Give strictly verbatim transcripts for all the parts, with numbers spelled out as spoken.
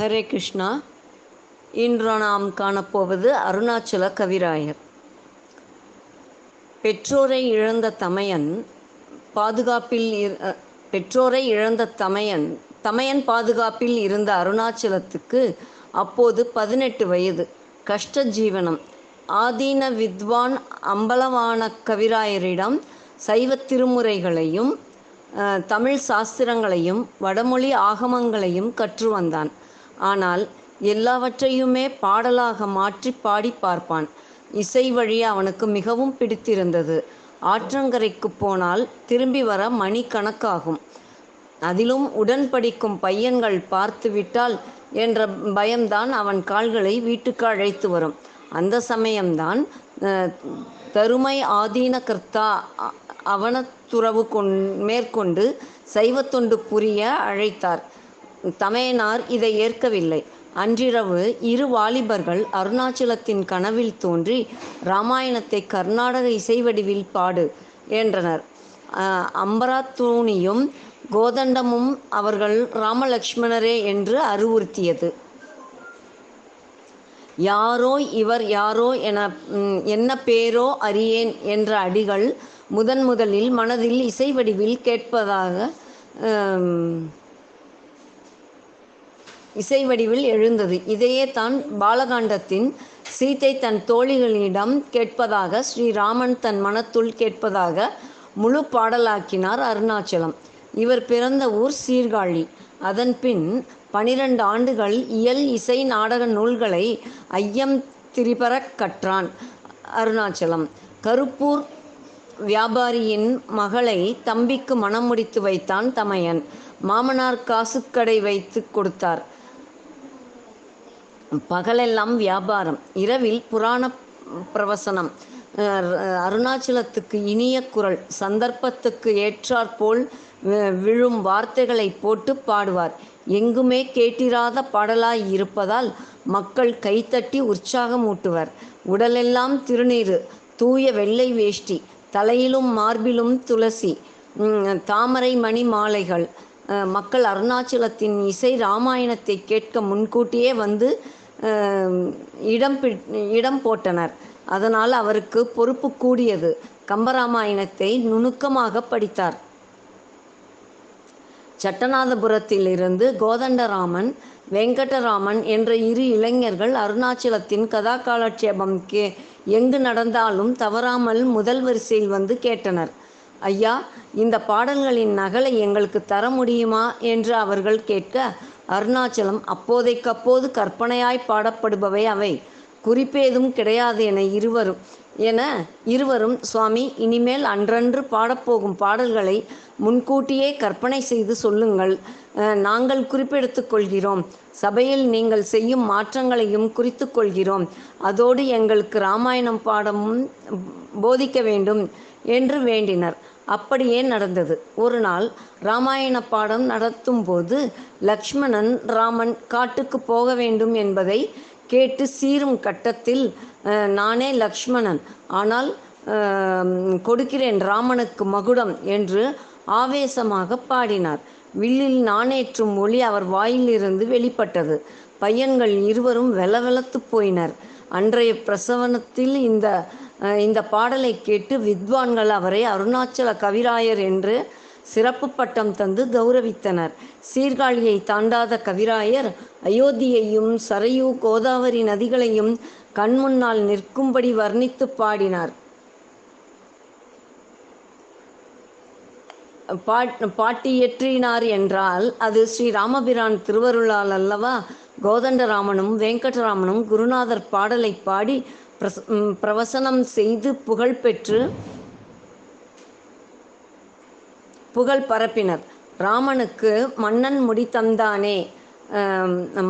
ஹரே கிருஷ்ணா. இன்று நாம் காணப்போவது அருணாச்சல கவிராயர். பெற்றோரை இழந்த தமையன் பாதுகாப்பில் பெற்றோரை இழந்த தமையன் தமையன் பாதுகாப்பில் இருந்த அருணாச்சலத்துக்கு அப்போது பதினெட்டு வயது. கஷ்ட ஜீவனம். ஆதீன வித்வான் அம்பலவான கவிராயரிடம் சைவ திருமுறைகளையும் தமிழ் சாஸ்திரங்களையும் வடமொழி ஆகமங்களையும் கற்று வந்தான். ஆனால் எல்லாவற்றையுமே பாடலாக மாற்றி பாடி பார்ப்பான். இசை வழி அவனுக்கு மிகவும் பிடித்திருந்தது. ஆற்றங்கரைக்கு போனால் திரும்பி வர மணி கணக்காகும். அதிலும் உடன் படிக்கும் பையன்கள் பார்த்துவிட்டால் என்ற பயம்தான் அவன் கால்களை வீட்டுக்கு அழைத்து வரும். அந்த சமயம்தான் தருமை ஆதீன கர்த்தா அவனத்துறவு கொண் மேற்கொண்டு சைவத்தொண்டு புரிய அழைத்தார். தமையனார் இதை ஏற்கவில்லை. அன்றிரவு இரு வாலிபர்கள் அருணாச்சலத்தின் கனவில் தோன்றி இராமாயணத்தை கர்நாடக இசை வடிவில் பாடு என்றனர். அம்பராத்தூணியும் கோதண்டமும் அவர்கள் இராமலக்ஷ்மணரே என்று அறிவுறுத்தியது. யாரோ இவர் யாரோ என என்ன பேரோ அறியேன் என்ற அடிகள் முதன் முதலில் மனதில் இசை வடிவில் கேட்பதாக இசை வடிவில் எழுந்தது. இதையே தான் பாலகாண்டத்தின் சீத்தை தன் தோழிகளிடம் கேட்பதாக, ஸ்ரீராமன் தன் மனத்துள் கேட்பதாக முழு பாடலாக்கினார் அருணாச்சலம். இவர் பிறந்த ஊர் சீர்காழி. அதன் பின் பனிரெண்டு ஆண்டுகள் இயல் இசை நாடக நூல்களை ஐயம் திரிபர கற்றான் அருணாச்சலம். கருப்பூர் வியாபாரியின் மகளை தம்பிக்கு மனம் முடித்து வைத்தான் தமையன். மாமனார் காசுக்கடை வைத்து கொடுத்தார். பகலெல்லாம் வியாபாரம், இரவில் புராண பிரவசனம். அருணாச்சலத்துக்கு இனிய குரல். சந்தர்ப்பத்துக்கு ஏற்றாற்போல் விழும் வார்த்தைகளை போட்டு பாடுவார். எங்குமே கேட்டிராத பாடலாய் இருப்பதால் மக்கள் கைத்தட்டி உற்சாகமூட்டுவர். உடலெல்லாம் திருநீறு, தூய வெள்ளை வேஷ்டி, தலையிலும் மார்பிலும் துளசி, தாமரை மணி மாலைகள். மக்கள் அருணாச்சலத்தின் இசை இராமாயணத்தை கேட்க முன்கூட்டியே வந்து இடம் இடம் போட்டனர். அதனால் அவருக்கு பொறுப்பு கூடியது. கம்பராமாயணத்தை நுணுக்கமாக படித்தார். சட்டநாதபுரத்திலிருந்து கோதண்டராமன், வெங்கடராமன் என்ற இரு இளைஞர்கள் அருணாச்சலத்தின் கதா காலட்சேபம் கே எங்கு நடந்தாலும் தவறாமல் முதல் வரிசையில் வந்து கேட்டனர். ஐயா, இந்த பாடல்களின் நகலை எங்களுக்கு தர முடியுமா என்று அவர்கள் கேட்க, அருணாச்சலம் அப்போதைக்கப்போது கற்பனையாய் பாடப்படுபவை அவை, குறிப்பேதும் கிடையாது என இருவரும் என இருவரும் சுவாமி, இனிமேல் அன்றன்று பாடப்போகும் பாடல்களை முன்கூட்டியே கற்பனை செய்து சொல்லுங்கள், நாங்கள் குறிப்பெடுத்து கொள்கிறோம், சபையில் நீங்கள் செய்யும் மாற்றங்களையும் குறித்து கொள்கிறோம், அதோடு எங்களுக்கு இராமாயணம் பாடமும் போதிக்க வேண்டும் என்று வேண்டினர். அப்படியே நடந்தது. ஒரு நாள் இராமாயண பாடம் நடத்தும் போது லக்ஷ்மணன் ராமன் காட்டுக்கு போக வேண்டும் என்பதை கேட்டு சீரும் கட்டத்தில், நானே லக்ஷ்மணன், ஆனால் கொடுக்கிறேன் ராமனுக்கு மகுடம் என்று ஆவேசமாக பாடினார். வில்லில் நாணேற்றும் ஒளி அவர் வாயிலிருந்து வெளிப்பட்டது. பையன்கள் இருவரும் வெலவெலத்து போயினர். அன்றைய பிரசவனத்தில் இந்த இந்த பாடலை கேட்டு வித்வான்கள் அவரை அருணாச்சல கவிராயர் என்று சிறப்பு பட்டம் தந்து கௌரவித்தனர். சீர்காழியை தாண்டாத கவிராயர் அயோத்தியையும் சரையு கோதாவரி நதிகளையும் கண்முன்னால் நிற்கும்படி வர்ணித்து பாடினார். பாட்டியற்றினார் என்றால் அது ஸ்ரீ ராமபிரான் திருவருளால் அல்லவா. கோதண்டராமனும் வெங்கடராமனும் குருநாதர் பாடலை பாடி பிரவசனம் செய்து புகழ் பெற்று புகழ் பரப்பினர். ராமனுக்கு மன்னன் முடி தந்தானே,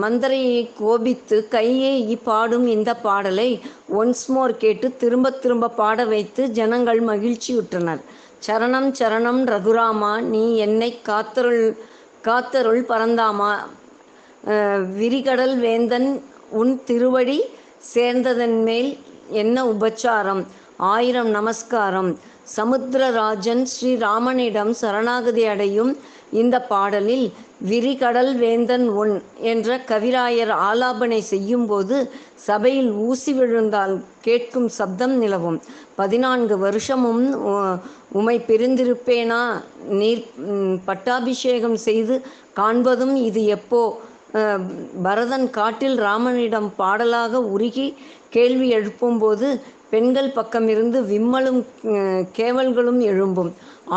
மந்தரையை கோபித்து கையே பாடும் இந்த பாடலை ஒன்ஸ் மோர் கேட்டு திரும்ப திரும்ப பாட வைத்து ஜனங்கள் மகிழ்ச்சியுற்றனர். சரணம் சரணம் ரகுராமா, நீ என்னை காத்தருள் காத்தருள் பரந்தாமா, விரிகடல் வேந்தன் உன் திருவடி சேர்ந்ததன் மேல் என்ன உபச்சாரம், ஆயிரம் நமஸ்காரம். சமுத்ரராஜன் ஸ்ரீ ராமனிடம் சரணாகதி அடையும் இந்த பாடலில் விரிகடல் வேந்தன் ஒன் என்ற கவிராயர் ஆலாபனை செய்யும் போது சபையில் ஊசி விழுந்தால் கேட்கும் சப்தம் நிலவும். பதினான்கு வருஷமும் உமை பிரிந்திருப்பேனா, நீர் பட்டாபிஷேகம் செய்து காண்பதும் இது எப்போ? பரதன் காட்டில் ராமனிடம் பாடலாக உருகி கேள்வி எழுப்பும்போது பெண்கள் பக்கமிருந்து விம்மலும் கேவல்களும் எழும்பும்.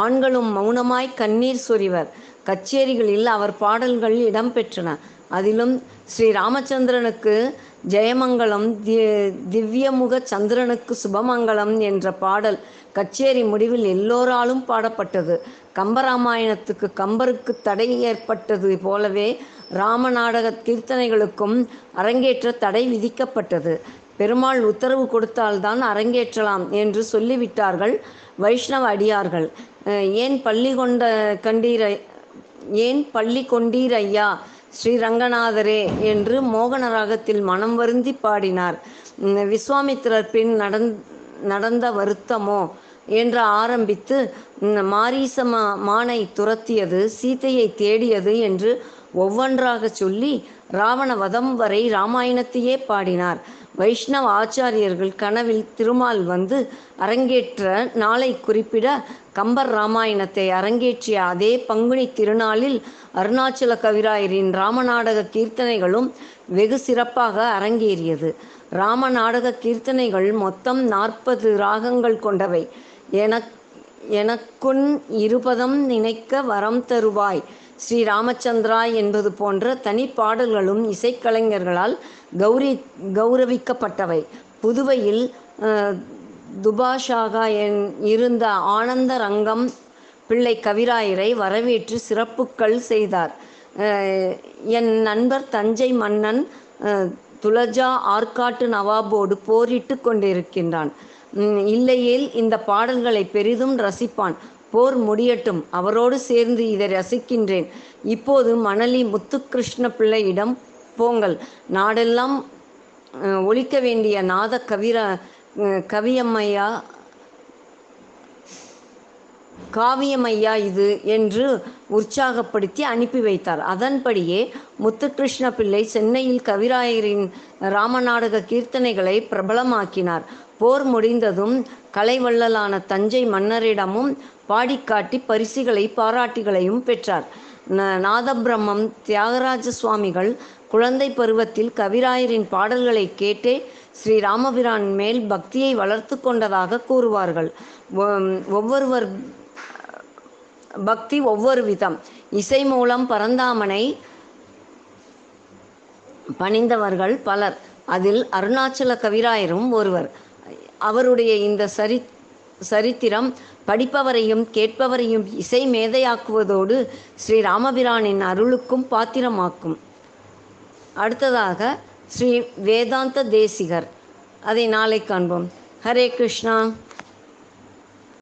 ஆண்களும் மௌனமாய் கண்ணீர் சொரிவர். கச்சேரிகளில் அவர் பாடல்கள் இடம்பெற்றன. அதிலும் ஸ்ரீ ராமச்சந்திரனுக்கு ஜெயமங்கலம், தி திவ்யமுக சந்திரனுக்கு சுபமங்கலம் என்ற பாடல் கச்சேரி முடிவில் எல்லோராலும் பாடப்பட்டது. கம்பராமாயணத்துக்கு கம்பருக்கு தடை ஏற்பட்டது போலவே இராம நாடக கீர்த்தனைகளுக்கும் அரங்கேற்ற தடை விதிக்கப்பட்டது. பெருமாள் உத்தரவு கொடுத்தால்தான் அரங்கேற்றலாம் என்று சொல்லிவிட்டார்கள் வைஷ்ணவ அடியார்கள். ஏன் பள்ளி கொண்ட கண்டீர ஏன் பள்ளி கொண்டீர் ஐயா ஸ்ரீரங்கநாதரே என்று மோகன ராகத்தில் மனம் வருந்தி பாடினார். விஸ்வாமித்திரர் பின் நடந் நடந்த வருத்தமோ என்று ஆரம்பித்து மாரீசமா மானை துரத்தியது, சீத்தையை தேடியது என்று ஒவ்வொன்றாக சொல்லி இராவண வதம் வரை இராமாயணத்தையே பாடினார். வைஷ்ணவ ஆச்சாரியர்கள் கனவில் திருமால் வந்து அரங்கேற்ற நாளை குறிப்பிட கம்பர் ராமாயணத்தை அரங்கேற்றிய அதே பங்குனி திருநாளில் அருணாச்சல கவிராயரின் இராமநாடக கீர்த்தனைகளும் வெகு சிறப்பாக அரங்கேறியது. இராம நாடக கீர்த்தனைகள் மொத்தம் நாற்பது ராகங்கள் கொண்டவை. எனக் எனக்குன் இருபதம் நினைக்க வரம் தருவாய் ஸ்ரீ ராமச்சந்திரா என்பது போன்ற தனி பாடல்களும் இசைக்கலைஞர்களால் கௌரி கௌரவிக்கப்பட்டவை. புதுவையில் துபாஷாக என் இருந்த ஆனந்த ரங்கம் பிள்ளை கவிராயரை வரவேற்று சிறப்புக்கள் செய்தார். என் நண்பர் தஞ்சை மன்னன் துலஜா ஆற்காட்டு நவாபோடு போரிட்டு கொண்டிருக்கின்றான். இல்லையேல் இந்த பாடல்களை பெரிதும் ரசிப்பான். போர் முடியட்டும், அவரோடு சேர்ந்து இதை ரசிக்கின்றேன். இப்போது மணலி முத்து கிருஷ்ண பிள்ளையிடம் போங்கள். நாடெல்லாம் ஒலிக்க வேண்டிய நாத கவிர கவியம்மையா காவியமையா இது என்று உற்சாகப்படுத்தி அனுப்பி வைத்தார். அதன்படியே முத்துகிருஷ்ண பிள்ளை சென்னையில் கவிராயரின் இராமநாடக கீர்த்தனைகளை பிரபலமாக்கினார். போர் முடிந்ததும் கலைவள்ளலான தஞ்சை மன்னரிடமும் பாடிக்காட்டி பரிசுகளை பாராட்டுகளையும் பெற்றார். நாதபிரம்மம் தியாகராஜ சுவாமிகள் குழந்தை பருவத்தில் கவிராயரின் பாடல்களை கேட்டே ஸ்ரீ ராமபிரான் மேல் பக்தியை வளர்த்து கொண்டதாக கூறுவார்கள். ஒவ்வொருவர் பக்தி ஒவ்வொரு விதம். இசை மூலம் பரந்தாமனை பணிந்தவர்கள் பலர். அதில் அருணாச்சல கவிராயரும் ஒருவர். அவருடைய இந்த சரி சரித்திரம் படிப்பவரையும் கேட்பவரையும் இசை மேதையாக்குவதோடு ஸ்ரீ ராமபிரானின் அருளுக்கும் பாத்திரமாக்கும். அடுத்ததாக ஸ்ரீ வேதாந்த தேசிகர், அதை நாளை காண்போம். ஹரே கிருஷ்ணா.